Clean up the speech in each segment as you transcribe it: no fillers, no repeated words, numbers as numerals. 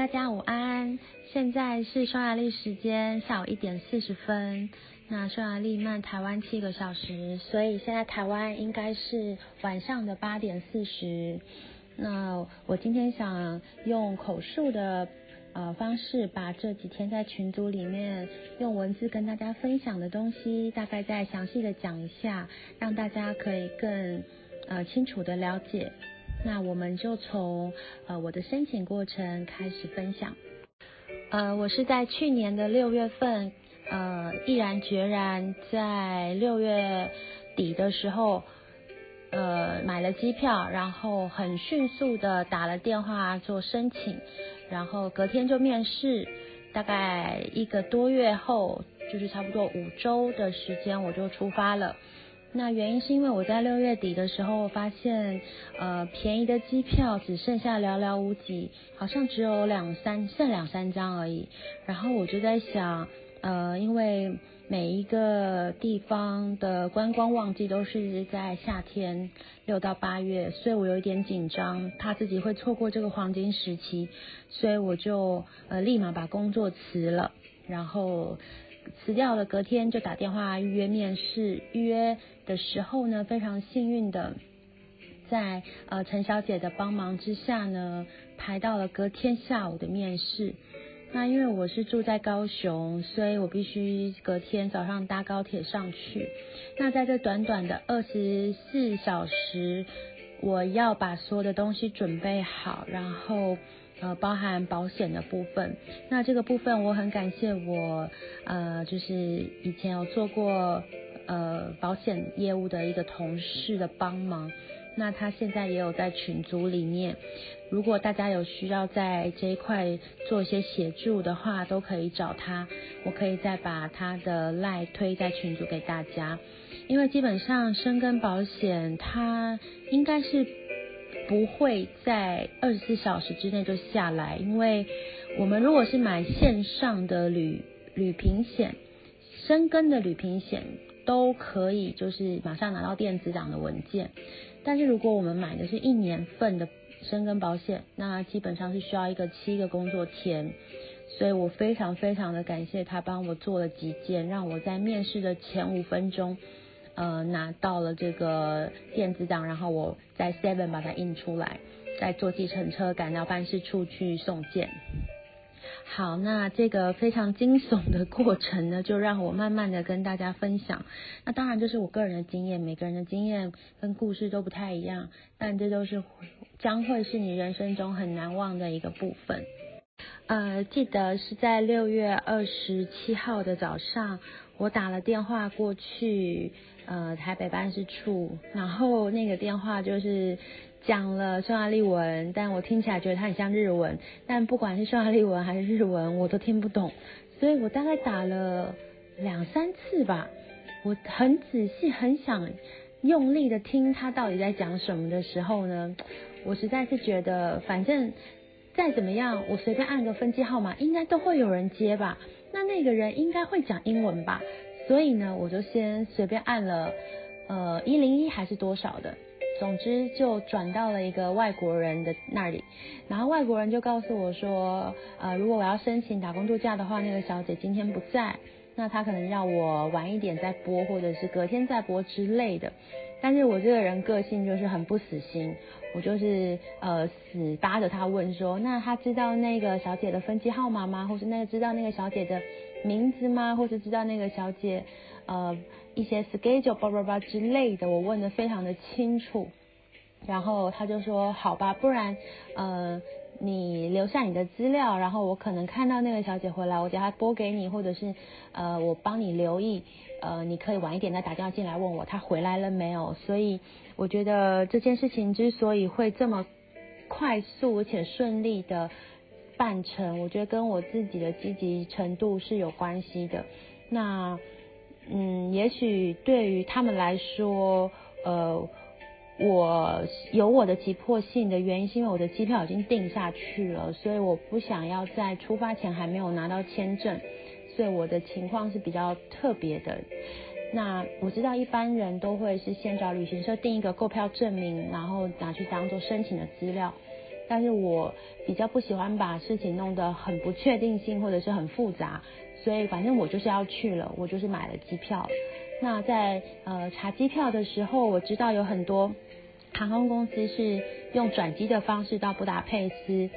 大家午安，现在是匈牙利时间下午1点40分，那匈牙利慢台湾7个小时，所以现在台湾应该是晚上的8点40。那我今天想用口述的方式，把这几天在群组里面用文字跟大家分享的东西，大概再详细的讲一下，让大家可以更清楚的了解。那我们就从我的申请过程开始分享。我是在去年的6月份，毅然决然在6月底的时候，买了机票，然后很迅速的打了电话做申请，然后隔天就面试，大概1个多月后，就是差不多5周的时间，我就出发了。那原因是因为我在6月底的时候发现，便宜的机票只剩下寥寥无几，好像只有剩两三张而已。然后我就在想，因为每一个地方的观光旺季都是在夏天6到8月，所以我有一点紧张，怕自己会错过这个黄金时期，所以我就立马把工作辞了，然后辞掉了，隔天就打电话预约面试。预约的时候呢，非常幸运的在陈小姐的帮忙之下呢，排到了隔天下午的面试。那因为我是住在高雄，所以我必须隔天早上搭高铁上去。那在这短短的24小时，我要把所有的东西准备好，然后包含保险的部分。那这个部分我很感谢我就是以前有做过保险业务的一个同事的帮忙，那他现在也有在群组里面，如果大家有需要在这一块做一些协助的话，都可以找他，我可以再把他的 LINE 推在群组给大家。因为基本上生根保险它应该是不会在24小时之内就下来，因为我们如果是买线上的旅平险，生根的旅平险都可以，就是马上拿到电子档的文件。但是如果我们买的是1年份的生根保险，那基本上是需要一个7个工作天。所以我非常非常的感谢他帮我做了几件，让我在面试的前5分钟拿到了这个电子档，然后我在 7-Eleven 把它印出来，再坐计程车赶到办事处去送件。好，那这个非常惊悚的过程呢，就让我慢慢的跟大家分享。那当然这是我个人的经验，每个人的经验跟故事都不太一样，但这都是将会是你人生中很难忘的一个部分。记得是在6月27号的早上，我打了电话过去台北办事处，然后那个电话就是讲了匈牙利文，但我听起来觉得它很像日文，但不管是匈牙利文还是日文我都听不懂，所以我大概打了2-3次吧，我很仔细很想用力的听他到底在讲什么的时候呢，我实在是觉得反正再怎么样我随便按个分机号码应该都会有人接吧，那个人应该会讲英文吧，所以呢我就先随便按了101还是多少的，总之就转到了一个外国人的那里。然后外国人就告诉我说如果我要申请打工度假的话，那个小姐今天不在，那她可能要我晚一点再播或者是隔天再播之类的。但是我这个人个性就是很不死心，我就是死扒着他问说，那他知道那个小姐的分机号码吗？或是知道那个小姐的名字吗？或是知道那个小姐一些 schedule 巴拉巴拉之类的，我问得非常的清楚。然后他就说好吧，不然你留下你的资料，然后我可能看到那个小姐回来，我叫她拨给你，或者是我帮你留意，你可以晚一点再打电话进来问我她回来了没有。所以我觉得这件事情之所以会这么快速而且顺利的办成，我觉得跟我自己的积极程度是有关系的。那也许对于他们来说我有我的急迫性的原因是因为我的机票已经订下去了，所以我不想要在出发前还没有拿到签证，所以我的情况是比较特别的。那我知道一般人都会是先找旅行社订一个购票证明，然后拿去当做申请的资料，但是我比较不喜欢把事情弄得很不确定性或者是很复杂，所以反正我就是要去了，我就是买了机票。那在查机票的时候，我知道有很多航空公司是用转机的方式到布达佩斯，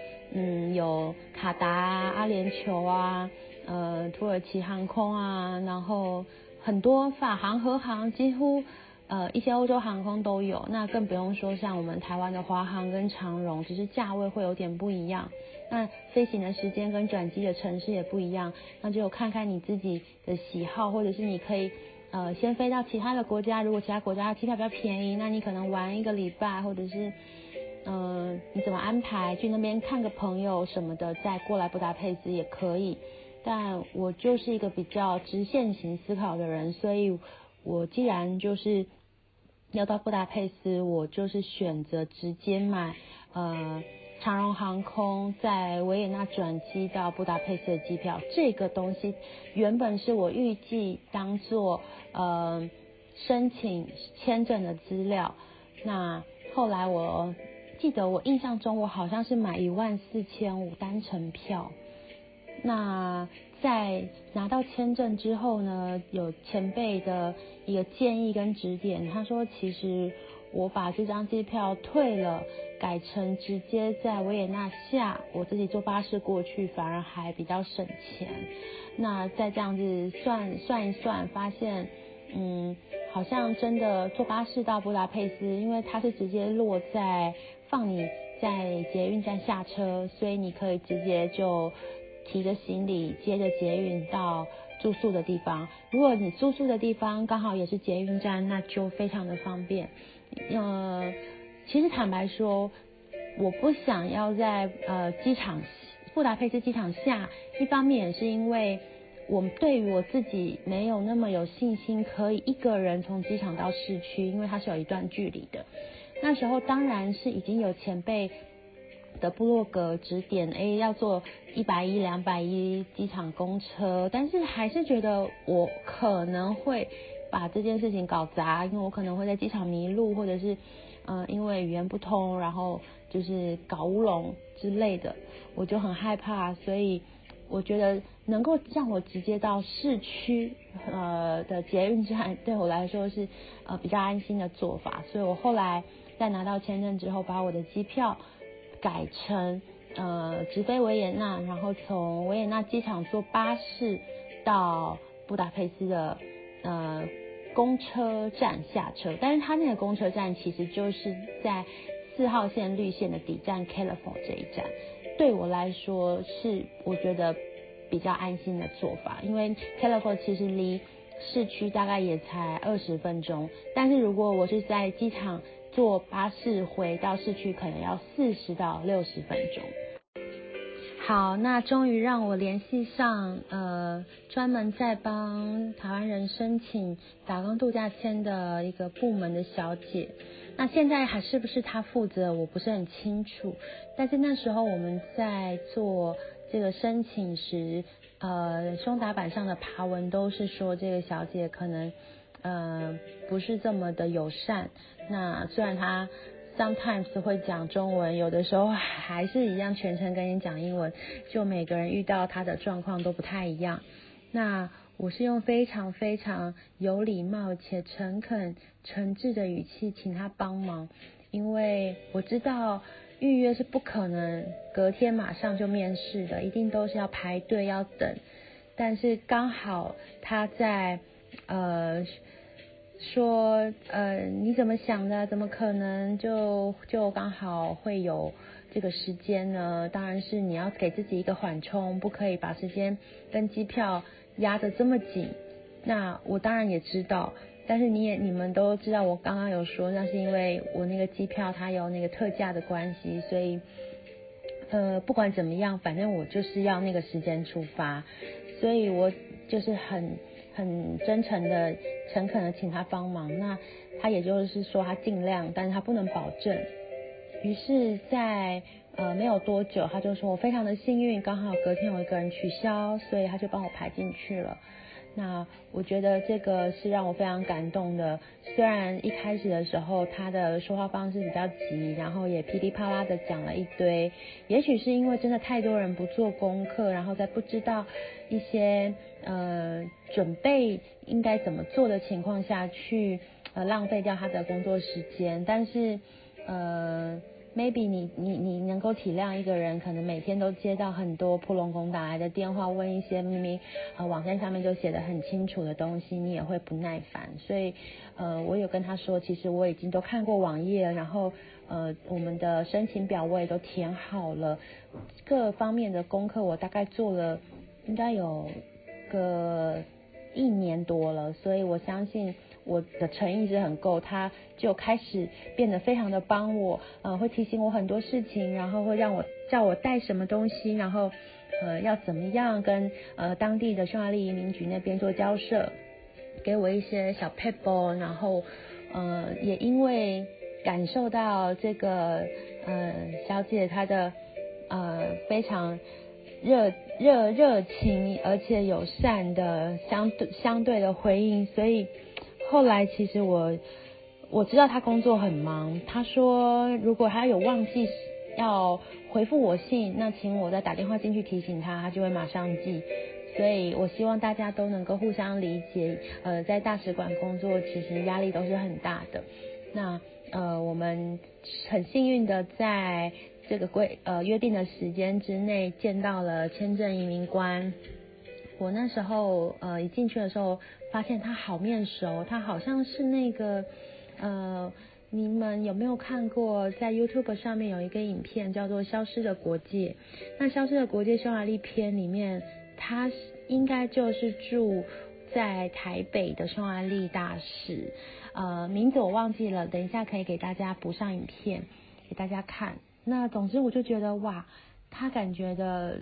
有卡达啊、阿联酋啊、土耳其航空啊，然后很多法航、荷航，几乎一些欧洲航空都有。那更不用说像我们台湾的华航跟长荣，只是价位会有点不一样，那飞行的时间跟转机的城市也不一样，那就看看你自己的喜好，或者是你可以先飞到其他的国家，如果其他国家机票比较便宜，那你可能玩一个礼拜，或者是你怎么安排去那边看个朋友什么的，再过来布达佩斯也可以。但我就是一个比较直线型思考的人，所以我既然就是要到布达佩斯，我就是选择直接买长荣航空在维也纳转机到布达佩斯的机票。这个东西原本是我预计当做申请签证的资料，那后来我记得我印象中我好像是买14500单程票。那在拿到签证之后呢，有前辈的一个建议跟指点，他说其实我把这张机票退了，改成直接在维也纳下，我自己坐巴士过去，反而还比较省钱。那再这样子算一算，发现好像真的坐巴士到布达佩斯，因为它是直接落在放你在捷运站下车，所以你可以直接就提着行李接着捷运到住宿的地方。如果你住宿的地方刚好也是捷运站，那就非常的方便。其实坦白说，我不想要在机场布达佩斯机场下，一方面也是因为我对于我自己没有那么有信心可以一个人从机场到市区，因为它是有一段距离的。那时候当然是已经有前辈的部落格指点，要坐110、210机场公车，但是还是觉得我可能会把这件事情搞砸，因为我可能会在机场迷路，或者是因为语言不通，然后就是搞乌龙之类的，我就很害怕。所以我觉得能够让我直接到市区的捷运站，对我来说是比较安心的做法。所以我后来在拿到签证之后，把我的机票改成直飞维也纳，然后从维也纳机场坐巴士到布达佩斯的公车站下车。但是它那个公车站其实就是在4号线绿线的底站 Kelenföld 这一站，对我来说是我觉得比较安心的做法，因为 Kelenföld 其实离市区大概也才20分钟，但是如果我是在机场坐巴士回到市区，可能要40到60分钟。好，那终于让我联系上专门在帮台湾人申请打工度假签的一个部门的小姐。那现在还是不是她负责，我不是很清楚，但是那时候我们在做这个申请时，胸打板上的爬文都是说这个小姐可能不是这么的友善。那虽然她 sometimes 会讲中文，有的时候还是一样全程跟你讲英文，就每个人遇到她的状况都不太一样。那我是用非常非常有礼貌且诚恳诚挚的语气请她帮忙，因为我知道预约是不可能隔天马上就面试的，一定都是要排队要等。但是刚好她在说你怎么想的，怎么可能就刚好会有这个时间呢？当然是你要给自己一个缓冲，不可以把时间跟机票压得这么紧。那我当然也知道，但是你们都知道，我刚刚有说那是因为我那个机票它有那个特价的关系，所以不管怎么样，反正我就是要那个时间出发，所以我就是很真诚的诚恳的请他帮忙。那他也就是说他尽量，但是他不能保证。于是在没有多久，他就说我非常的幸运，刚好隔天有一个人取消，所以他就帮我排进去了。那我觉得这个是让我非常感动的，虽然一开始的时候他的说话方式比较急，然后也噼里啪啦的讲了一堆，也许是因为真的太多人不做功课，然后在不知道一些准备应该怎么做的情况下去浪费掉他的工作时间，但是maybe 你能够体谅一个人，可能每天都接到很多普龙工打来的电话，问一些明明网站上面就写得很清楚的东西，你也会不耐烦。所以我有跟他说，其实我已经都看过网页了，然后我们的申请表我也都填好了，各方面的功课我大概做了应该有个1年多了，所以我相信我的诚意是很够，他就开始变得非常的帮我，会提醒我很多事情，然后会叫我带什么东西，然后要怎么样跟当地的匈牙利移民局那边做交涉，给我一些小 paper， 然后也因为感受到这个小姐她的非常热情而且友善的相对的回应，所以后来其实我知道他工作很忙，他说如果他有忘记要回复我信，那请我再打电话进去提醒他，他就会马上记。所以我希望大家都能够互相理解，在大使馆工作其实压力都是很大的。那我们很幸运的在这个约定的时间之内见到了签证移民官。我那时候一进去的时候发现他好面熟，他好像是那个你们有没有看过在 YouTube 上面有一个影片叫做《消失的国界》，那《消失的国界》匈牙利篇里面他应该就是住在台北的匈牙利大使，名字我忘记了，等一下可以给大家补上影片给大家看。那总之我就觉得哇，他感觉的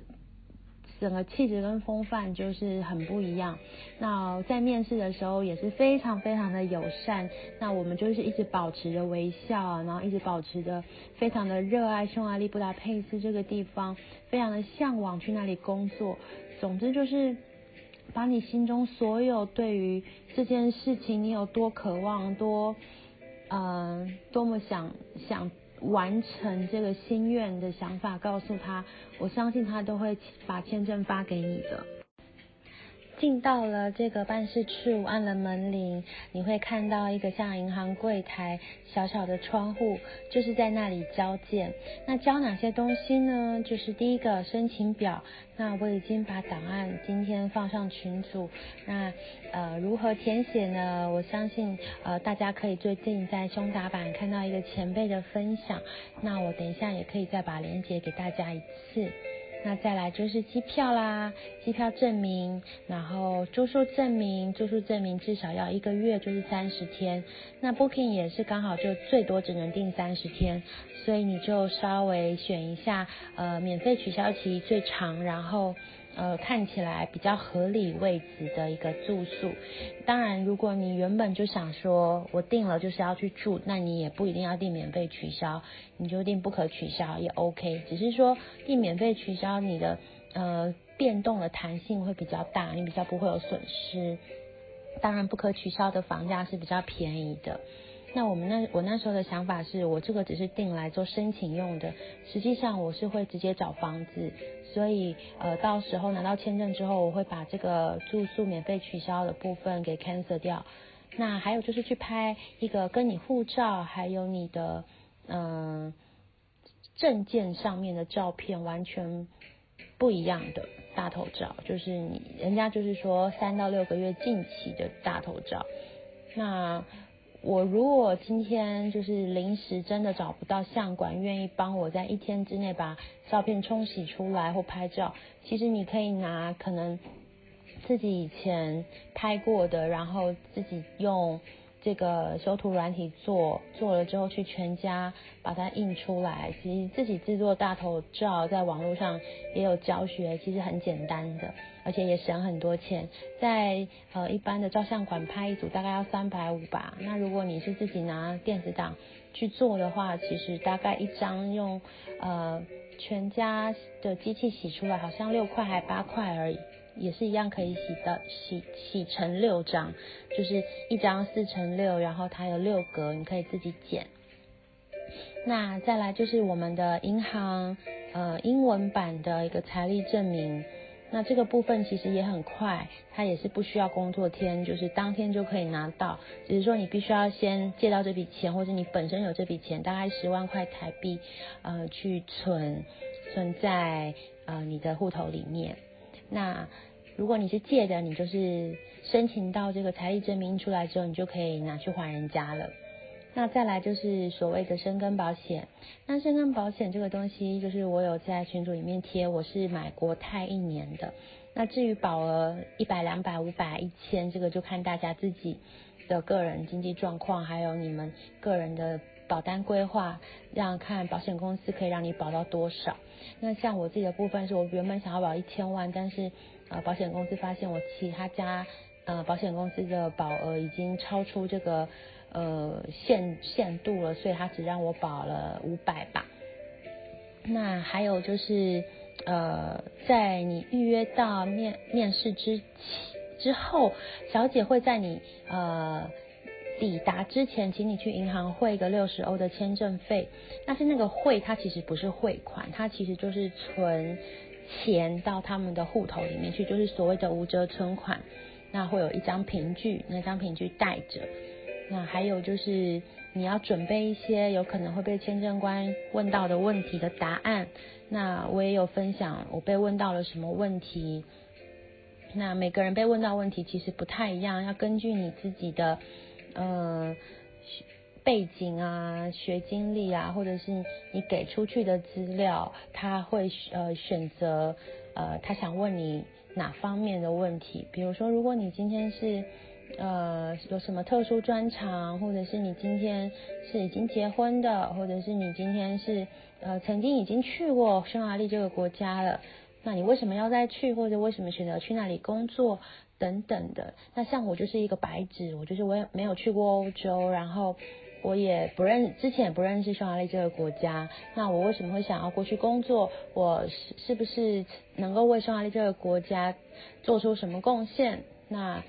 整个气质跟风范就是很不一样，那在面试的时候也是非常非常的友善，那我们就是一直保持着微笑啊，然后一直保持着非常的热爱匈牙利布达佩斯这个地方，非常的向往去那里工作，总之就是把你心中所有对于这件事情你有多渴望，多么想完成这个心愿的想法告诉他，我相信他都会把签证发给你的。进到了这个办事处，按了门铃，你会看到一个像银行柜台小小的窗户，就是在那里交件。那交哪些东西呢？就是第一个申请表，那我已经把档案今天放上群组，那如何填写呢？我相信大家可以最近在胸打版看到一个前辈的分享，那我等一下也可以再把链接给大家一次。那再来就是机票啦，机票证明，然后住宿证明，住宿证明至少要1个月，就是30天。那 Booking 也是刚好就最多只能订30天，所以你就稍微选一下，免费取消期最长，然后看起来比较合理位置的一个住宿。当然如果你原本就想说我订了就是要去住，那你也不一定要订免费取消，你就订不可取消也 OK， 只是说订免费取消你的变动的弹性会比较大，你比较不会有损失，当然不可取消的房价是比较便宜的。那我那时候的想法是我这个只是订来做申请用的，实际上我是会直接找房子，所以到时候拿到签证之后，我会把这个住宿免费取消的部分给 cancel 掉。那还有就是去拍一个跟你护照还有你的证件上面的照片完全不一样的大头照，就是人家就是说3到6个月近期的大头照。那我如果今天就是临时真的找不到相馆愿意帮我在1天之内把照片冲洗出来或拍照，其实你可以拿可能自己以前拍过的，然后自己用这个修图软体做了之后去全家把它印出来，其实自己制作大头照在网络上也有教学，其实很简单的，而且也省很多钱。在一般的照相馆拍一组大概要350吧，那如果你是自己拿电子档去做的话，其实大概一张用全家的机器洗出来好像6块还8块而已，也是一样可以洗成6张，就是1张4乘6，然后它有6格，你可以自己剪。那再来就是我们的银行英文版的一个财力证明，那这个部分其实也很快，它也是不需要工作天，就是当天就可以拿到，只是说你必须要先借到这笔钱，或者你本身有这笔钱，大概10万块台币，去存在你的户头里面。那如果你是借的，你就是申请到这个财力证明出来之后，你就可以拿去还人家了。那再来就是所谓的生根保险，那生根保险这个东西，就是我有在群组里面贴，我是买国泰1年的。那至于保额100、200、500、1000，这个就看大家自己的个人经济状况，还有你们个人的保单规划，让看保险公司可以让你保到多少。那像我自己的部分是我原本想要保1000万，但是保险公司发现我其他家保险公司的保额已经超出这个限度了，所以他只让我保了500吧。那还有就是在你预约到面试之后，小姐会在你抵达之前，请你去银行汇个60欧的签证费。但是那个汇它其实不是汇款，它其实就是存钱到他们的户头里面去，就是所谓的无折存款。那会有一张凭据，那张凭据带着。那还有就是你要准备一些有可能会被签证官问到的问题的答案，那我也有分享我被问到了什么问题。那每个人被问到问题其实不太一样，要根据你自己的背景啊、学经历啊，或者是你给出去的资料，他会选择他想问你哪方面的问题。比如说如果你今天是有什么特殊专长，或者是你今天是已经结婚的，或者是你今天是曾经已经去过匈牙利这个国家了，那你为什么要再去，或者为什么选择去那里工作等等的。那像我就是一个白纸，我也没有去过欧洲，然后我也之前也不认识匈牙利这个国家，那我为什么会想要过去工作，我是不是能够为匈牙利这个国家做出什么贡献。那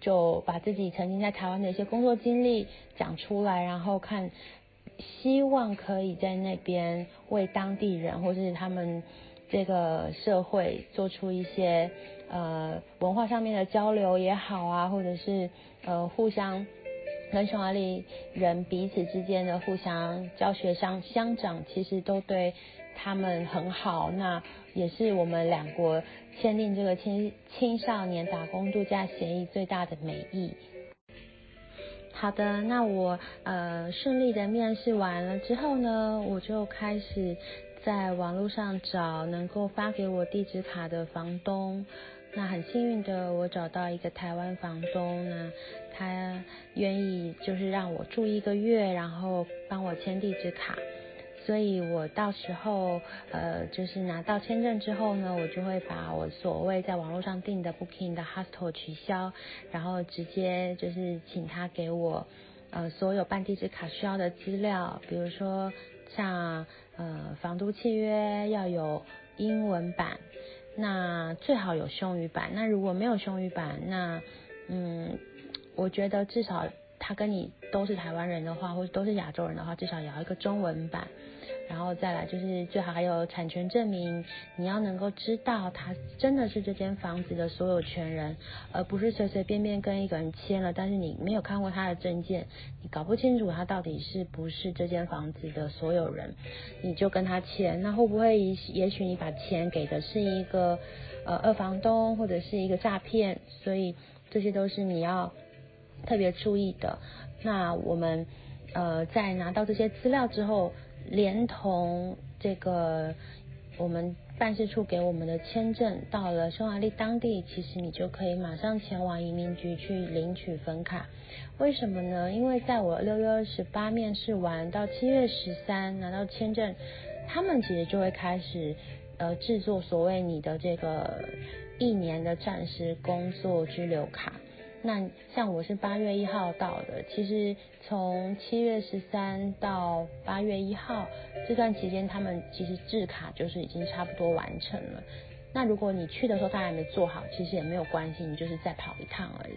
就把自己曾经在台湾的一些工作经历讲出来，然后看希望可以在那边为当地人或是他们这个社会做出一些文化上面的交流也好啊，或者是互相跟匈牙利人彼此之间的互相教学相长，其实都对他们很好。那也是我们两国签订这个青少年打工度假协议最大的美意。好的，那我顺利的面试完了之后呢，我就开始在网络上找能够发给我地址卡的房东。那很幸运的，我找到一个台湾房东呢，他愿意就是让我住1个月，然后帮我签地址卡。所以我到时候就是拿到签证之后呢，我就会把我所谓在网络上订的 booking 的 hostel 取消，然后直接就是请他给我所有办地址卡需要的资料，比如说像房租契约要有英文版，那最好有匈语版。那如果没有匈语版，那我觉得至少他跟你都是台湾人的话，或者都是亚洲人的话，至少也要一个中文版。然后再来就是最好还有产权证明，你要能够知道他真的是这间房子的所有权人，而不是随随便便跟一个人签了，但是你没有看过他的证件，你搞不清楚他到底是不是这间房子的所有人，你就跟他签。那会不会也许你把钱给的是一个二房东或者是一个诈骗，所以这些都是你要特别注意的。那我们在拿到这些资料之后，连同这个我们办事处给我们的签证，到了匈牙利当地，其实你就可以马上前往移民局去领取分卡。为什么呢？因为在我6月28面试完到7月13拿到签证，他们其实就会开始制作所谓你的这个1年的暂时工作居留卡。那像我是8月1号到的，其实从7月13到8月1号这段期间，他们其实制卡就是已经差不多完成了。那如果你去的时候他还没做好，其实也没有关系，你就是再跑一趟而已。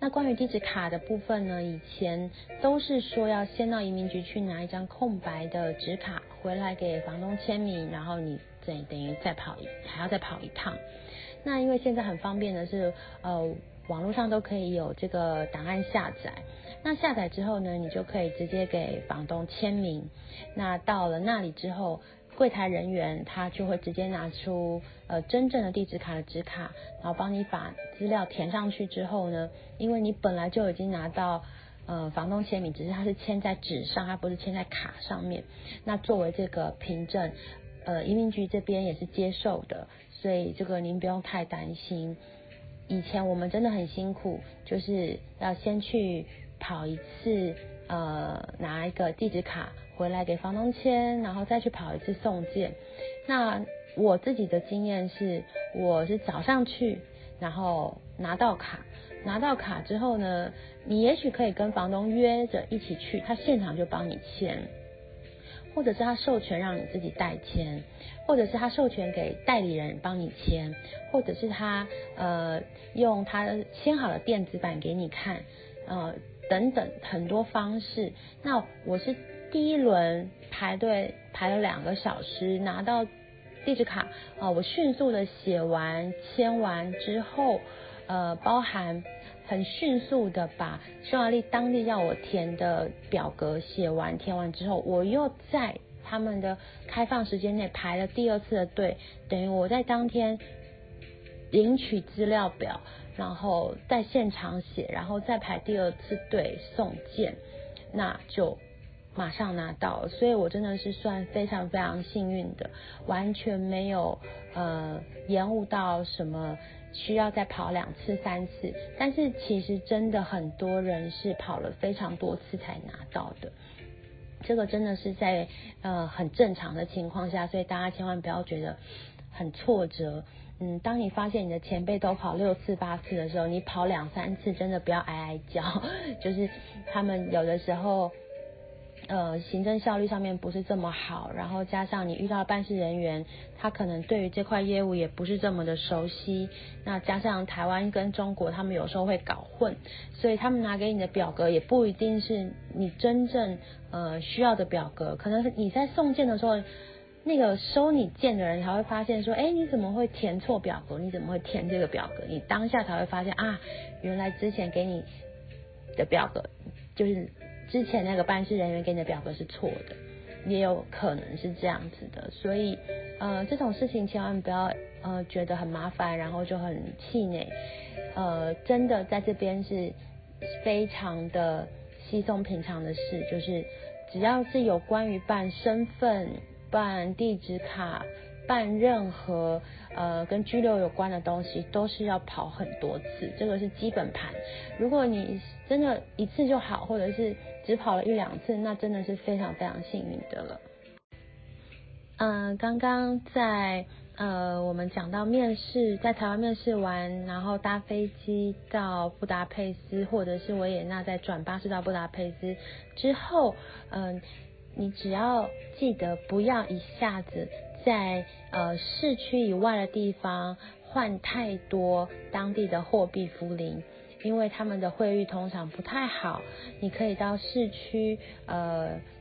那关于地址卡的部分呢，以前都是说要先到移民局去拿一张空白的纸卡回来给房东签名，然后你等于还要再跑一趟。那因为现在很方便的是网络上都可以有这个档案下载，那下载之后呢，你就可以直接给房东签名。那到了那里之后，柜台人员他就会直接拿出真正的地址卡的纸卡，然后帮你把资料填上去之后呢，因为你本来就已经拿到房东签名，只是他是签在纸上，他不是签在卡上面。那作为这个凭证，移民局这边也是接受的，所以这个您不用太担心。以前我们真的很辛苦，就是要先去跑一次拿一个地址卡回来给房东签，然后再去跑一次送件。那我自己的经验是，我是早上去，然后拿到卡之后呢，你也许可以跟房东约着一起去，他现场就帮你签，或者是他授权让你自己代签，或者是他授权给代理人帮你签，或者是他用他签好的电子版给你看，等等很多方式。那我是第一轮排队排了2个小时拿到地址卡我迅速的写完签完之后，包含很迅速的把匈牙利当地要我填的表格写完，填完之后我又在他们的开放时间内排了第二次的队，等于我在当天领取资料表，然后在现场写，然后再排第二次队送件，那就马上拿到了。所以我真的是算非常非常幸运的，完全没有延误到什么需要再跑2次3次，但是其实真的很多人是跑了非常多次才拿到的，这个真的是在很正常的情况下，所以大家千万不要觉得很挫折。当你发现你的前辈都跑6次8次的时候，你跑2-3次真的不要哀叫，就是他们有的时候行政效率上面不是这么好，然后加上你遇到办事人员他可能对于这块业务也不是这么的熟悉，那加上台湾跟中国他们有时候会搞混，所以他们拿给你的表格也不一定是你真正需要的表格，可能你在送件的时候那个收你件的人才会发现说，你怎么会填错表格，你怎么会填这个表格，你当下才会发现啊，原来之前给你的表格就是之前那个办事人员给你的表格是错的，也有可能是这样子的。所以这种事情千万不要觉得很麻烦，然后就很气馁，真的在这边是非常的稀松平常的事，就是只要是有关于办身份、办地址卡、办任何跟居留有关的东西，都是要跑很多次，这个是基本盘。如果你真的一次就好，或者是只跑了1-2次，那真的是非常非常幸运的了。刚刚在我们讲到面试，在台湾面试完，然后搭飞机到布达佩斯或者是维也纳，再转巴士到布达佩斯之后，你只要记得不要一下子在市区以外的地方换太多当地的货币福林，因为他们的汇率通常不太好。你可以到市区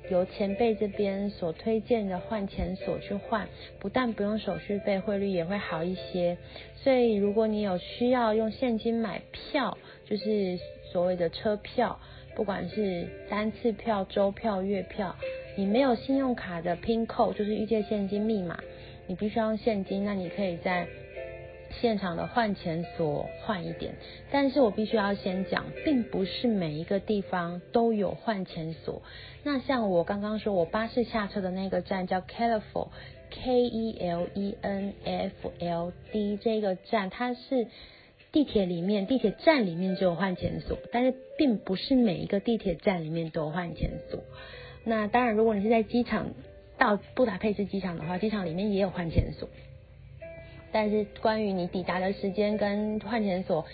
由前辈这边所推荐的换钱所去换，不但不用手续费，汇率也会好一些。所以如果你有需要用现金买票，就是所谓的车票，不管是单次票、周票、月票，你没有信用卡的 PIN code 就是预借现金密码，你必须要用现金，那你可以在现场的换钱所换一点。但是我必须要先讲，并不是每一个地方都有换钱所。那像我刚刚说我巴士下车的那个站叫 Kelenföld Kelenföld 这个站，它是地铁站里面就有换钱所，但是并不是每一个地铁站里面都有换钱所。那当然如果你是在机场，到布达佩斯机场的话，机场里面也有换钱所，但是关于你抵达的时间跟换钱所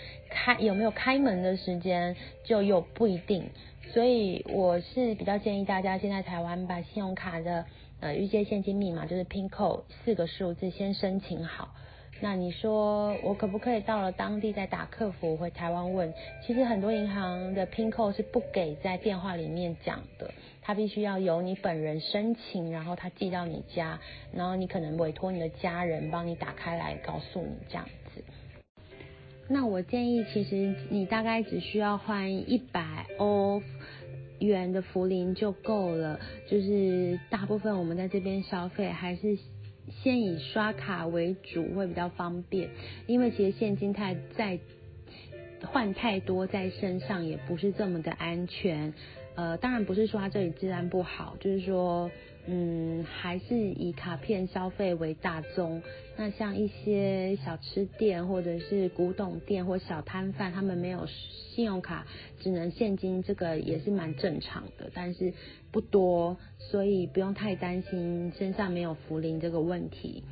有没有开门的时间就又不一定。所以我是比较建议大家先在台湾把信用卡的预借现金密码就是 PIN code 4个数字先申请好。那你说我可不可以到了当地再打客服回台湾问？其实很多银行的 PIN code 是不给在电话里面讲的，他必须要由你本人申请，然后他寄到你家，然后你可能委托你的家人帮你打开来告诉你这样子。那我建议其实你大概只需要换100欧元的福林就够了，就是大部分我们在这边消费还是先以刷卡为主会比较方便，因为其实现金换太多在身上也不是这么的安全。当然不是说它这里治安不好，就是说还是以卡片消费为大宗。那像一些小吃店或者是古董店或小摊贩，他们没有信用卡，只能现金，这个也是蛮正常的，但是不多，所以不用太担心身上没有福林这个问题。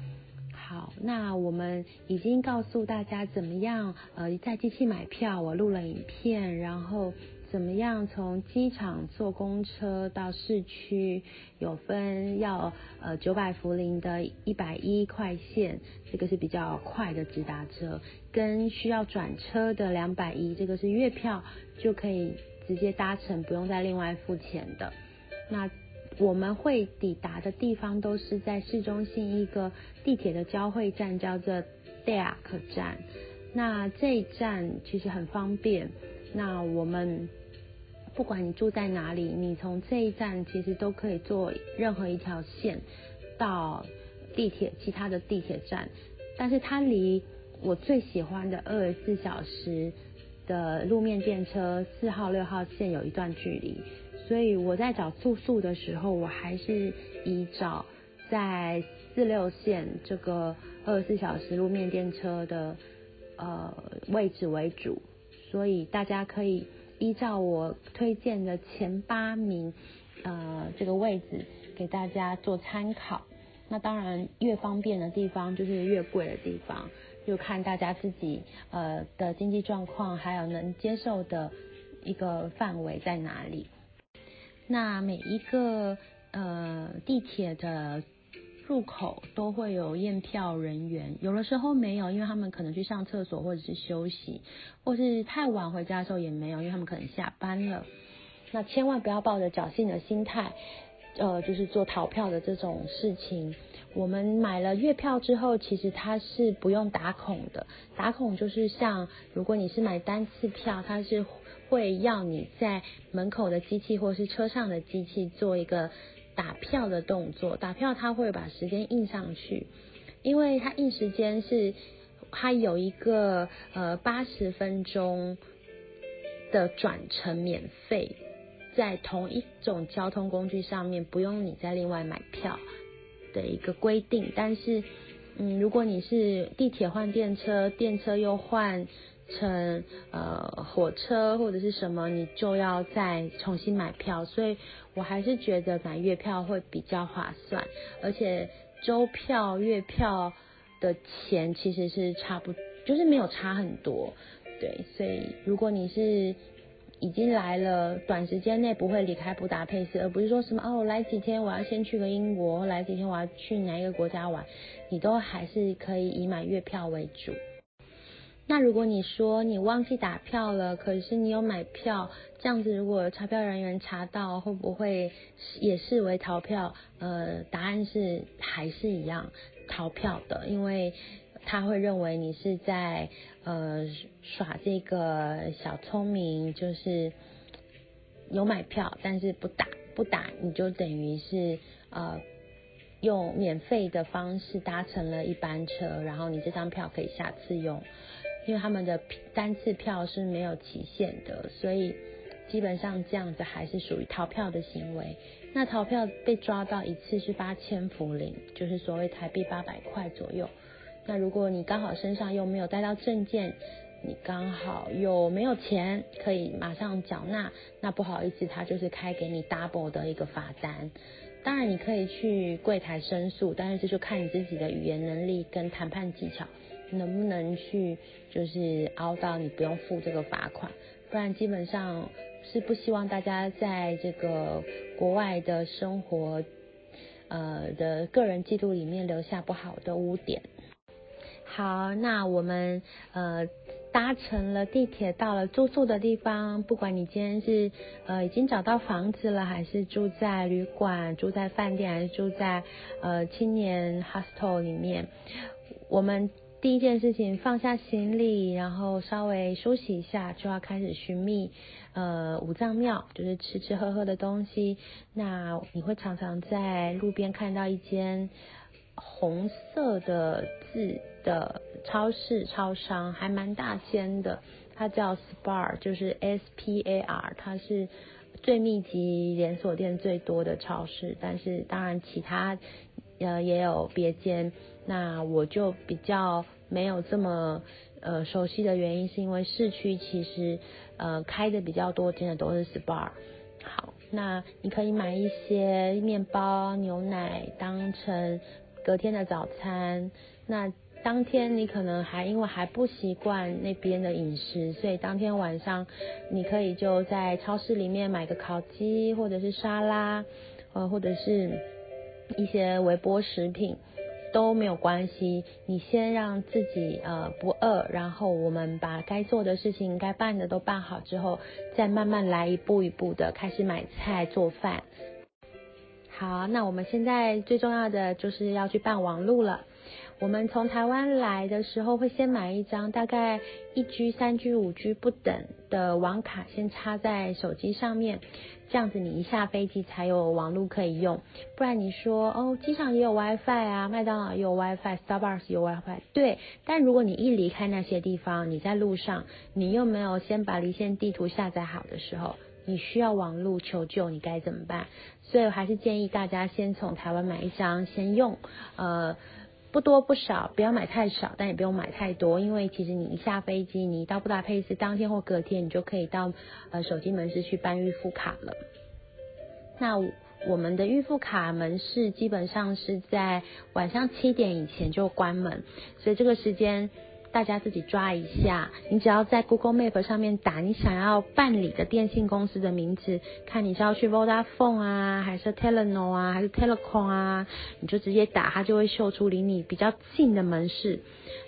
好，那我们已经告诉大家怎么样在机器买票，我录了影片，然后怎么样从机场坐公车到市区，有分要900福林的110快线，这个是比较快的直达车，跟需要转车的210，这个是月票，就可以直接搭乘，不用再另外付钱的。那我们会抵达的地方都是在市中心一个地铁的交汇站，叫做 Deák 站。那这一站其实很方便，那我们不管你住在哪里，你从这一站其实都可以坐任何一条线到地铁其他的地铁站，但是它离我最喜欢的24小时的路面电车4号6号线有一段距离，所以我在找住宿的时候，我还是以找在46线这个24小时路面电车的位置为主。所以大家可以依照我推荐的前8名这个位置给大家做参考。那当然越方便的地方就是越贵的地方，就看大家自己的经济状况还有能接受的一个范围在哪里。那每一个地铁的入口都会有验票人员，有的时候没有，因为他们可能去上厕所或者是休息，或是太晚回家的时候也没有，因为他们可能下班了。那千万不要抱着侥幸的心态就是做逃票的这种事情。我们买了月票之后，其实它是不用打孔的，打孔就是像如果你是买单次票，它是会要你在门口的机器或是车上的机器做一个打票的动作，打票它会把时间印上去，因为它印时间是它有一个80分钟的转乘免费，在同一种交通工具上面不用你再另外买票的一个规定。但是如果你是地铁换电车，电车又换乘火车或者是什么，你就要再重新买票，所以我还是觉得买月票会比较划算，而且周票月票的钱其实是差不，就是没有差很多，对。所以如果你是已经来了，短时间内不会离开布达佩斯，而不是说什么我来几天我要先去个英国，来几天我要去哪一个国家玩，你都还是可以以买月票为主。那如果你说你忘记打票了，可是你有买票，这样子如果查票人员查到，会不会也视为逃票？答案是还是一样逃票的，因为他会认为你是在耍这个小聪明，就是有买票但是不打，你就等于是用免费的方式搭乘了一班车，然后你这张票可以下次用。因为他们的单次票是没有期限的，所以基本上这样子还是属于逃票的行为。那逃票被抓到一次是8000福林，就是所谓台币800块左右。那如果你刚好身上又没有带到证件，你刚好又没有钱可以马上缴纳，那不好意思，他就是开给你 double 的一个罚单。当然你可以去柜台申诉，但是这就看你自己的语言能力跟谈判技巧能不能去就是凹到你不用付这个罚款，不然基本上是不希望大家在这个国外的生活的个人记录里面留下不好的污点。好，那我们搭乘了地铁到了住宿的地方，不管你今天是已经找到房子了，还是住在旅馆、住在饭店，还是住在青年 hostel 里面，我们第一件事情放下行李，然后稍微梳洗一下，就要开始寻觅五脏庙，就是吃吃喝喝的东西。那你会常常在路边看到一间红色的字的超市超商，还蛮大间的，它叫 SPAR， 就是 SPAR， 它是最密集连锁店最多的超市，但是当然其他也有别间。那我就比较没有这么熟悉的原因，是因为市区其实开的比较多间的都是 SPAR。 好，那你可以买一些面包、牛奶当成隔天的早餐。那当天你可能因为还不习惯那边的饮食，所以当天晚上你可以就在超市里面买个烤鸡，或者是沙拉，或者是一些微波食品都没有关系。你先让自己不饿，然后我们把该做的事情、该办的都办好之后，再慢慢来，一步一步的开始买菜做饭。好，那我们现在最重要的就是要去办网路了。我们从台湾来的时候会先买一张大概1G、3G、5G 不等的网卡，先插在手机上面，这样子你一下飞机才有网路可以用。不然你说机场也有 WiFi 啊，麦当劳也有 WiFi， Starbucks 也有 WiFi， 对，但如果你一离开那些地方，你在路上你又没有先把离线地图下载好的时候，你需要网路求救，你该怎么办？所以我还是建议大家先从台湾买一张先用，不多不少，不要买太少，但也不用买太多，因为其实你一下飞机，你到布达佩斯当天或隔天，你就可以到手机门市去办预付卡了。那我们的预付卡门市基本上是在晚上7点以前就关门，所以这个时间大家自己抓一下。你只要在 Google Map 上面打你想要办理的电信公司的名字，看你是要去 Vodafone 啊，还是 Telenor 啊，还是 Telecom 啊，你就直接打，它就会秀出离你比较近的门市。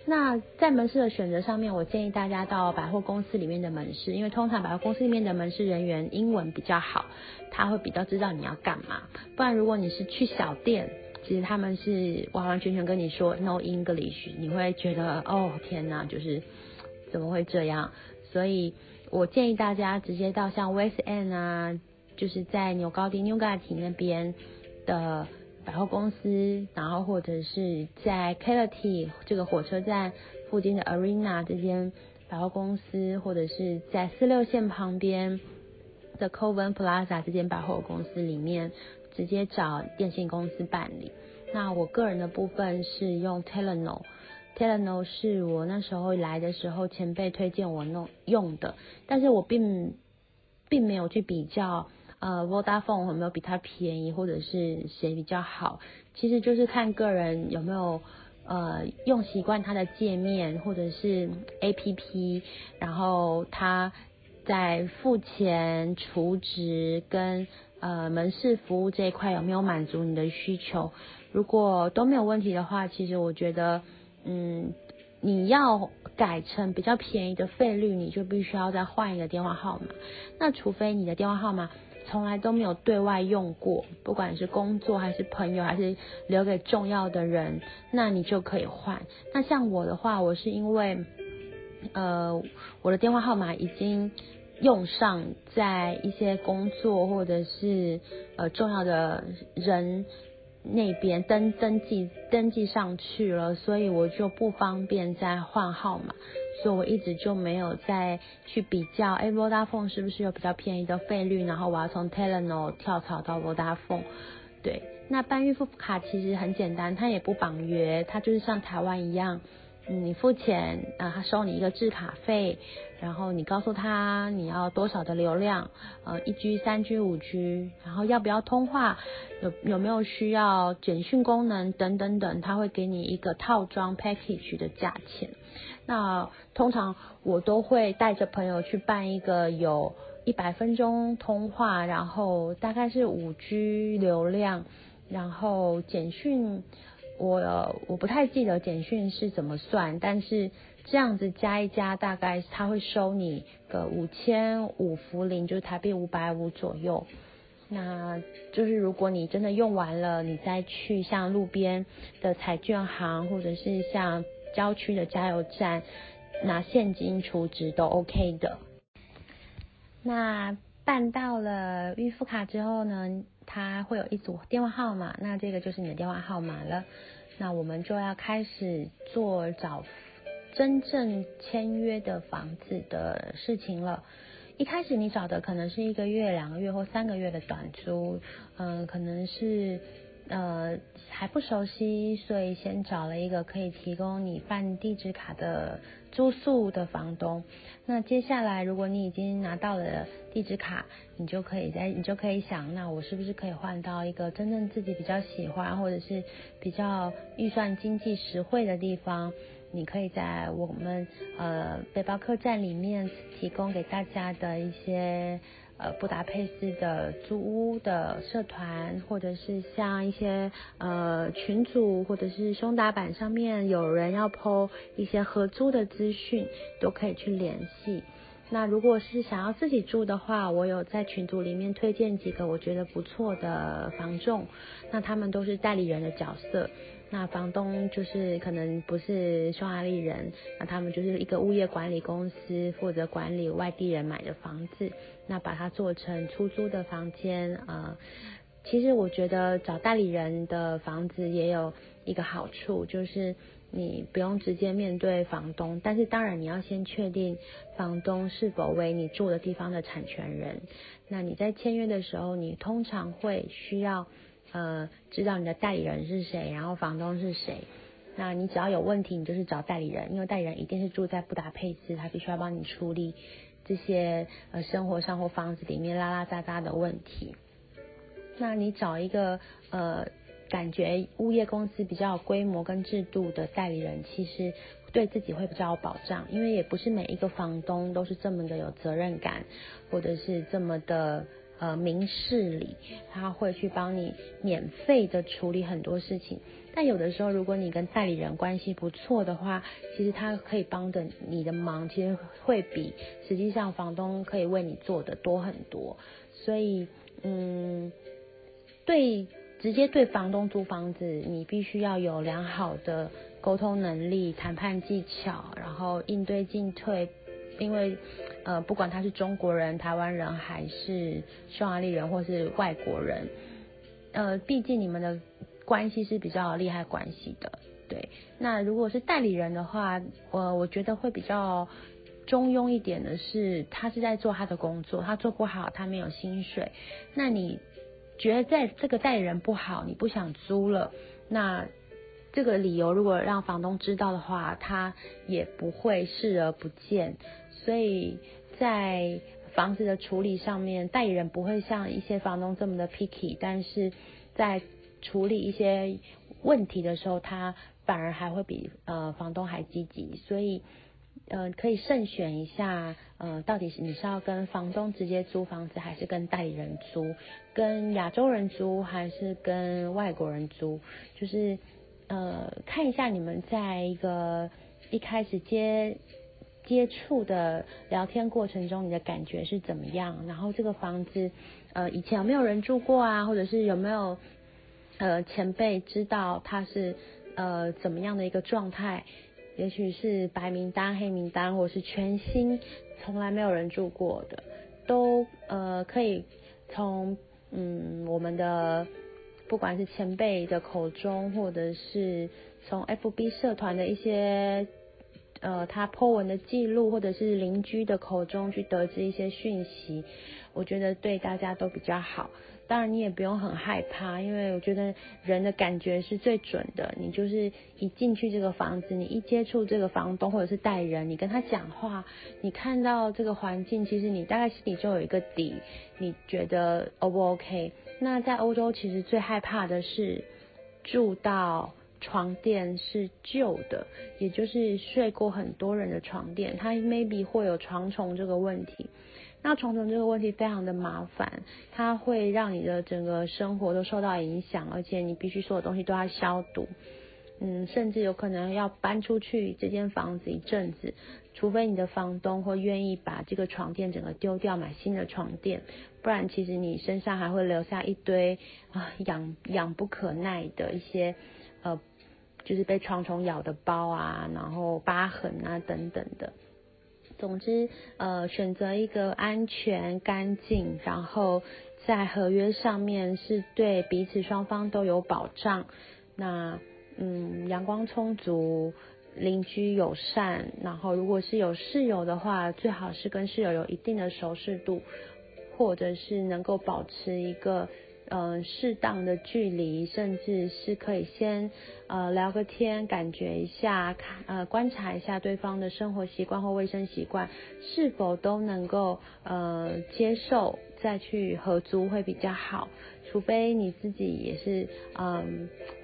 那在门市的选择上面，我建议大家到百货公司里面的门市，因为通常百货公司里面的门市人员英文比较好，他会比较知道你要干嘛。不然如果你是去小店，其实他们是完完全全跟你说 no English， 你会觉得天哪，就是怎么会这样？所以我建议大家直接到像 West End 啊，就是在纽高迪 Newgate 那边的百货公司，然后或者是在 Kelleti 这个火车站附近的 Arena 这间百货公司，或者是在46线旁边的 The Coven Plaza 这间百货公司里面直接找电信公司办理。那我个人的部分是用 Telenor 是我那时候来的时候前辈推荐我用的，但是我并没有去比较Vodafone 有没有比它便宜，或者是谁比较好，其实就是看个人有没有用习惯它的界面或者是 APP， 然后它在付钱、储值跟门市服务这一块有没有满足你的需求。如果都没有问题的话，其实我觉得你要改成比较便宜的费率，你就必须要再换一个电话号码。那除非你的电话号码从来都没有对外用过，不管是工作还是朋友还是留给重要的人，那你就可以换。那像我的话，我是因为我的电话号码已经用上在一些工作或者是重要的人那边登记上去了，所以我就不方便再换号码，所以我一直就没有再去比较Vodafone 是不是有比较便宜的费率，然后我要从 Telenor 跳槽到 Vodafone。 对，那办预付卡其实很简单，它也不绑约，它就是像台湾一样，你付钱他收你一个制卡费，然后你告诉他你要多少的流量，1G、3G、5G， 然后要不要通话，有没有需要简讯功能等等等，他会给你一个套装 package 的价钱。那通常我都会带着朋友去办一个有100分钟通话，然后大概是5G 流量，然后简讯我不太记得简讯是怎么算，但是这样子加一加，大概他会收你个5500，就是台币550左右。那就是如果你真的用完了，你再去像路边的彩券行，或者是像郊区的加油站拿现金储值都 OK 的。那办到了预付卡之后呢，它会有一组电话号码，那这个就是你的电话号码了。那我们就要开始做找真正签约的房子的事情了。一开始你找的可能是1个月、2个月或3个月的短租，可能是还不熟悉，所以先找了一个可以提供你办地址卡的住宿的房东。那接下来如果你已经拿到了地址卡，你就可以想，那我是不是可以换到一个真正自己比较喜欢或者是比较预算经济实惠的地方。你可以在我们背包客栈里面提供给大家的一些布达佩斯的租屋的社团，或者是像一些群组，或者是胸打板上面有人要 po 一些合租的资讯，都可以去联系。那如果是想要自己住的话，我有在群组里面推荐几个我觉得不错的房仲，那他们都是代理人的角色。那房东就是可能不是匈牙利人，那他们就是一个物业管理公司，负责管理外地人买的房子，那把它做成出租的房间。其实我觉得找代理人的房子也有一个好处，就是你不用直接面对房东，但是当然你要先确定房东是否为你住的地方的产权人。那你在签约的时候，你通常会需要知道你的代理人是谁，然后房东是谁。那你只要有问题，你就是找代理人，因为代理人一定是住在布达佩斯，他必须要帮你处理这些生活上或房子里面拉拉杂杂的问题。那你找一个感觉物业公司比较有规模跟制度的代理人，其实对自己会比较有保障，因为也不是每一个房东都是这么的有责任感，或者是这么的明事理，他会去帮你免费的处理很多事情。但有的时候如果你跟代理人关系不错的话，其实他可以帮着你的忙，其实会比实际上房东可以为你做的多很多。所以直接对房东租房子，你必须要有良好的沟通能力、谈判技巧，然后应对进退。因为不管他是中国人、台湾人还是匈牙利人或是外国人，毕竟你们的关系是比较利害关系的。对，那如果是代理人的话，我觉得会比较中庸一点的是，他是在做他的工作，他做不好他没有薪水。那你觉得在这个代理人不好，你不想租了，那这个理由如果让房东知道的话，他也不会视而不见。所以在房子的处理上面，代理人不会像一些房东这么的 picky， 但是在处理一些问题的时候，他反而还会比房东还积极。所以可以慎选一下，到底是你是要跟房东直接租房子，还是跟代理人租，跟亚洲人租，还是跟外国人租，就是看一下你们在一个一开始接触的聊天过程中，你的感觉是怎么样？然后这个房子，以前有没有人住过啊？或者是有没有前辈知道它是怎么样的一个状态？也许是白名单、黑名单，或是全新从来没有人住过的，都可以从我们的不管是前辈的口中，或者是从 FB 社团的一些他 po 文的记录，或者是邻居的口中去得知一些讯息，我觉得对大家都比较好。当然你也不用很害怕，因为我觉得人的感觉是最准的。你就是一进去这个房子，你一接触这个房东或者是代理人，你跟他讲话，你看到这个环境，其实你大概心里就有一个底，你觉得 O 不 OK。 那在欧洲其实最害怕的是住到床垫是旧的，也就是睡过很多人的床垫，它 maybe 会有床虫这个问题。那重整这个问题非常的麻烦，它会让你的整个生活都受到影响，而且你必须所有东西都要消毒，甚至有可能要搬出去这间房子一阵子，除非你的房东会愿意把这个床垫整个丢掉买新的床垫，不然其实你身上还会留下一堆痒不可耐的一些就是被床虫咬的包啊，然后疤痕啊等等的。总之选择一个安全干净，然后在合约上面是对彼此双方都有保障，那阳光充足，邻居友善，然后如果是有室友的话，最好是跟室友有一定的熟识度，或者是能够保持一个适当的距离，甚至是可以先聊个天，感觉一下，观察一下对方的生活习惯或卫生习惯，是否都能够接受，再去合租会比较好。除非你自己也是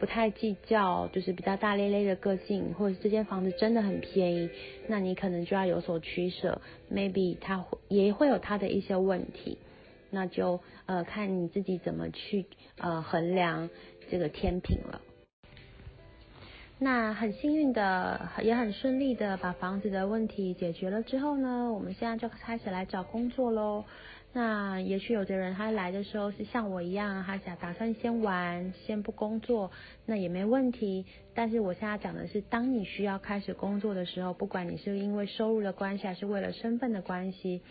不太计较，就是比较大咧咧的个性，或者这间房子真的很便宜，那你可能就要有所取舍 ，maybe 它也会有它的一些问题。那就看你自己怎么去衡量这个天平了。那很幸运的，也很顺利的把房子的问题解决了之后呢，我们现在就开始来找工作咯。那也许有的人他来的时候是像我一样，他想打算先玩，先不工作，那也没问题。但是我现在讲的是，当你需要开始工作的时候，不管你是因为收入的关系，还是为了身份的关系，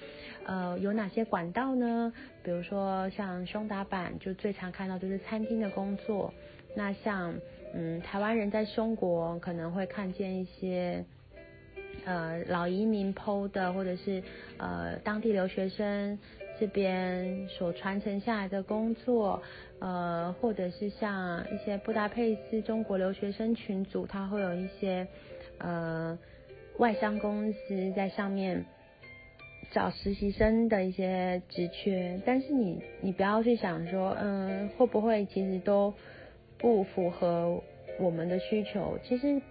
有哪些管道呢？比如说像胸打板，就最常看到就是餐厅的工作。那像台湾人在中国可能会看见一些老移民 PO 的，或者是当地留学生这边所传承下来的工作，或者是像一些布达佩斯中国留学生群组，它会有一些外商公司在上面找实习生的一些职缺，但是你不要去想说，会不会其实都不符合我们的需求，其实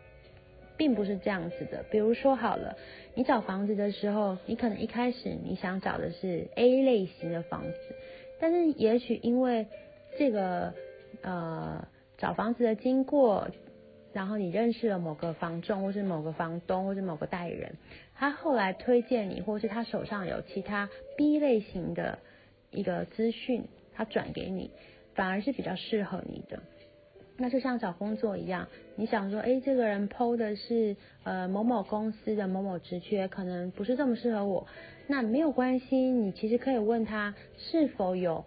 并不是这样子的。比如说好了，你找房子的时候，你可能一开始你想找的是 A 类型的房子，但是也许因为这个找房子的经过，然后你认识了某个房仲，或是某个房东，或是某个代理人，他后来推荐你，或是他手上有其他 B 类型的一个资讯，他转给你，反而是比较适合你的。那就像找工作一样，你想说这个人 PO 的是某某公司的某某职缺，可能不是这么适合我，那没有关系，你其实可以问他是否有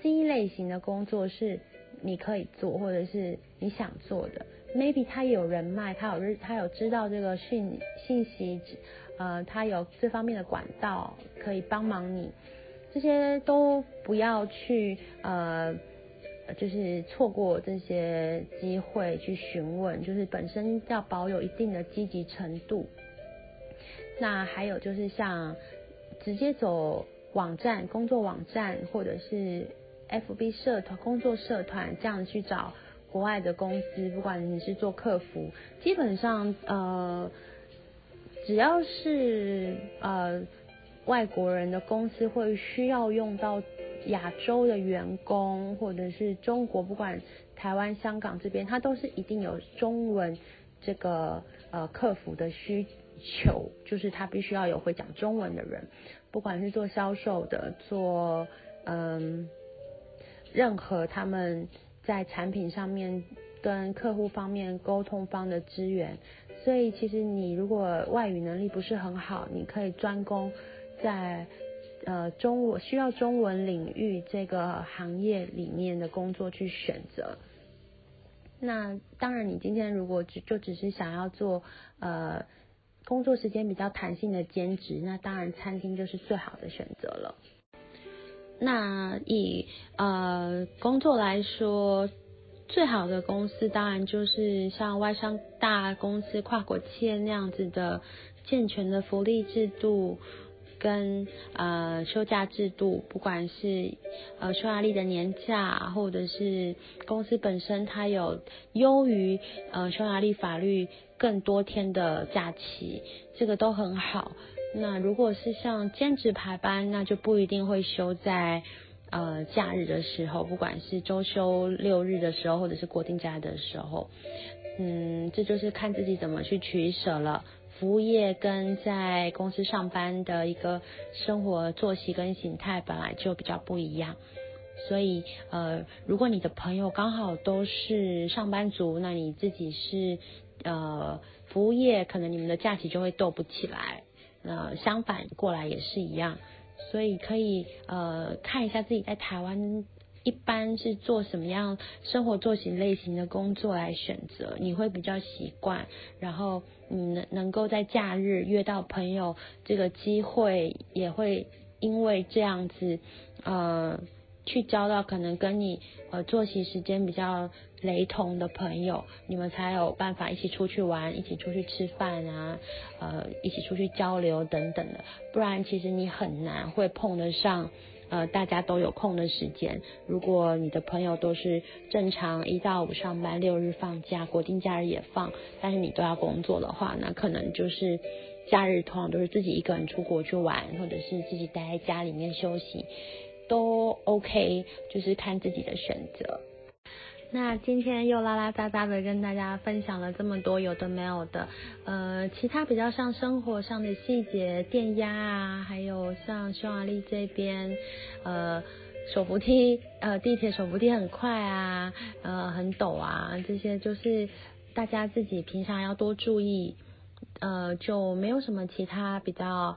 C 类型的工作是你可以做，或者是你想做的， maybe 他有人脉，他有知道这个信息，他有这方面的管道可以帮忙你，这些都不要去就是错过这些机会去询问，就是本身要保有一定的积极程度。那还有就是像直接走网站、工作网站，或者是 FB 社团、工作社团，这样去找国外的公司，不管你是做客服，基本上只要是外国人的公司会需要用到亚洲的员工，或者是中国，不管台湾、香港这边，它都是一定有中文这个客服的需求，就是它必须要有会讲中文的人，不管是做销售的，做任何他们在产品上面跟客户方面沟通方的支援。所以其实你如果外语能力不是很好，你可以专攻在需要中文领域这个行业里面的工作去选择。那当然，你今天如果只是想要做工作时间比较弹性的兼职，那当然餐厅就是最好的选择了。那以工作来说，最好的公司当然就是像外商大公司、跨国企业那样子的健全的福利制度。跟休假制度，不管是匈牙利的年假，或者是公司本身它有优于匈牙利法律更多天的假期，这个都很好。那如果是像兼职排班，那就不一定会休在假日的时候，不管是周休六日的时候，或者是国定假日的时候，这就是看自己怎么去取舍了。服务业跟在公司上班的一个生活作息跟形态本来就比较不一样，所以如果你的朋友刚好都是上班族，那你自己是服务业，可能你们的假期就会斗不起来。那相反过来也是一样，所以可以看一下自己在台湾一般是做什么样生活作息类型的工作来选择，你会比较习惯，然后你能够在假日约到朋友，这个机会也会因为这样子去交到可能跟你作息时间比较雷同的朋友，你们才有办法一起出去玩，一起出去吃饭啊，一起出去交流等等的，不然其实你很难会碰得上大家都有空的时间。如果你的朋友都是正常1到5上班，6日放假，国定假日也放，但是你都要工作的话，那可能就是假日通常都是自己一个人出国去玩，或者是自己待在家里面休息，都 OK， 就是看自己的选择。那今天又拉拉杂杂的跟大家分享了这么多有的没有的，其他比较像生活上的细节，电压啊，还有像匈牙利这边，手扶梯，地铁手扶梯很快啊，很陡啊，这些就是大家自己平常要多注意，就没有什么其他比较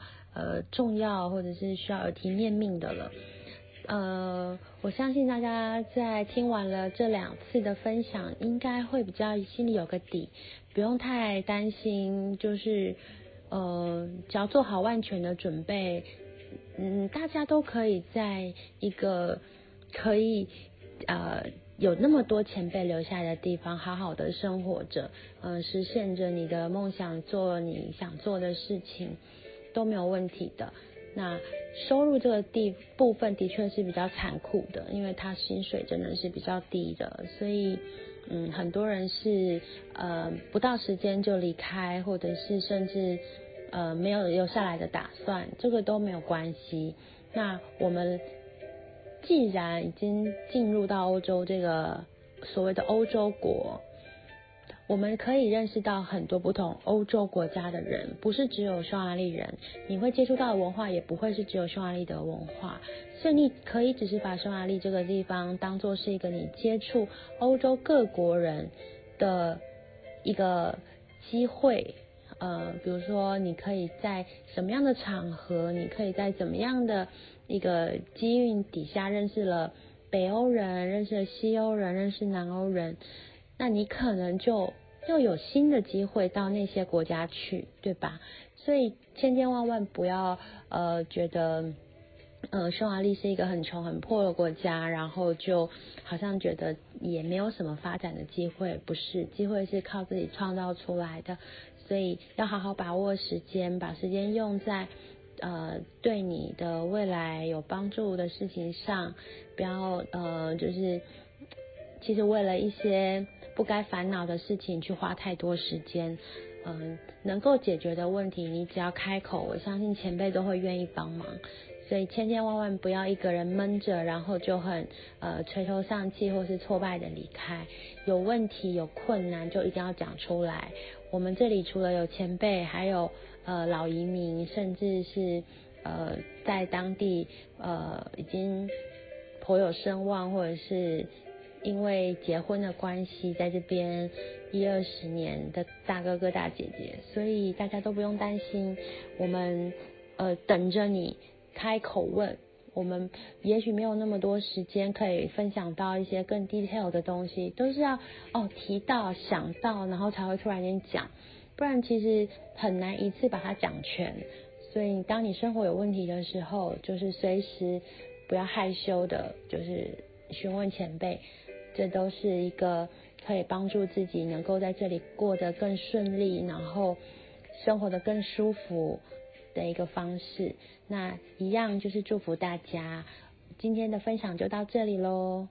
重要或者是需要耳提面命的了。我相信大家在听完了这2次的分享，应该会比较心里有个底，不用太担心，就是只要做好万全的准备，大家都可以在一个可以有那么多前辈留下来的地方好好的生活着，实现着你的梦想，做你想做的事情都没有问题的。那收入这个部分的确是比较残酷的，因为他薪水真的是比较低的，所以很多人是不到时间就离开，或者是甚至没有留下来的打算，这个都没有关系。那我们既然已经进入到欧洲这个所谓的欧洲国，我们可以认识到很多不同欧洲国家的人，不是只有匈牙利人，你会接触到的文化也不会是只有匈牙利的文化，所以你可以只是把匈牙利这个地方当作是一个你接触欧洲各国人的一个机会，比如说你可以在什么样的场合，你可以在怎么样的一个机运底下认识了北欧人，认识了西欧人，认识南欧人，那你可能就又有新的机会到那些国家去，对吧？所以千千万万不要觉得匈牙利是一个很穷很破的国家，然后就好像觉得也没有什么发展的机会，不是，机会是靠自己创造出来的，所以要好好把握时间，把时间用在对你的未来有帮助的事情上，不要就是其实为了一些不该烦恼的事情去花太多时间，能够解决的问题你只要开口，我相信前辈都会愿意帮忙，所以千千万万不要一个人闷着，然后就很垂头丧气或是挫败的离开，有问题有困难就一定要讲出来。我们这里除了有前辈，还有老移民，甚至是在当地已经颇有声望，或者是因为结婚的关系在这边10-20年的大哥哥大姐姐，所以大家都不用担心，我们等着你开口问，我们也许没有那么多时间可以分享到一些更 detail 的东西，都是要提到想到然后才会突然间讲，不然其实很难一次把它讲全，所以当你生活有问题的时候，就是随时不要害羞的就是询问前辈，这都是一个可以帮助自己能够在这里过得更顺利，然后生活得更舒服的一个方式。那一样就是祝福大家，今天的分享就到这里咯。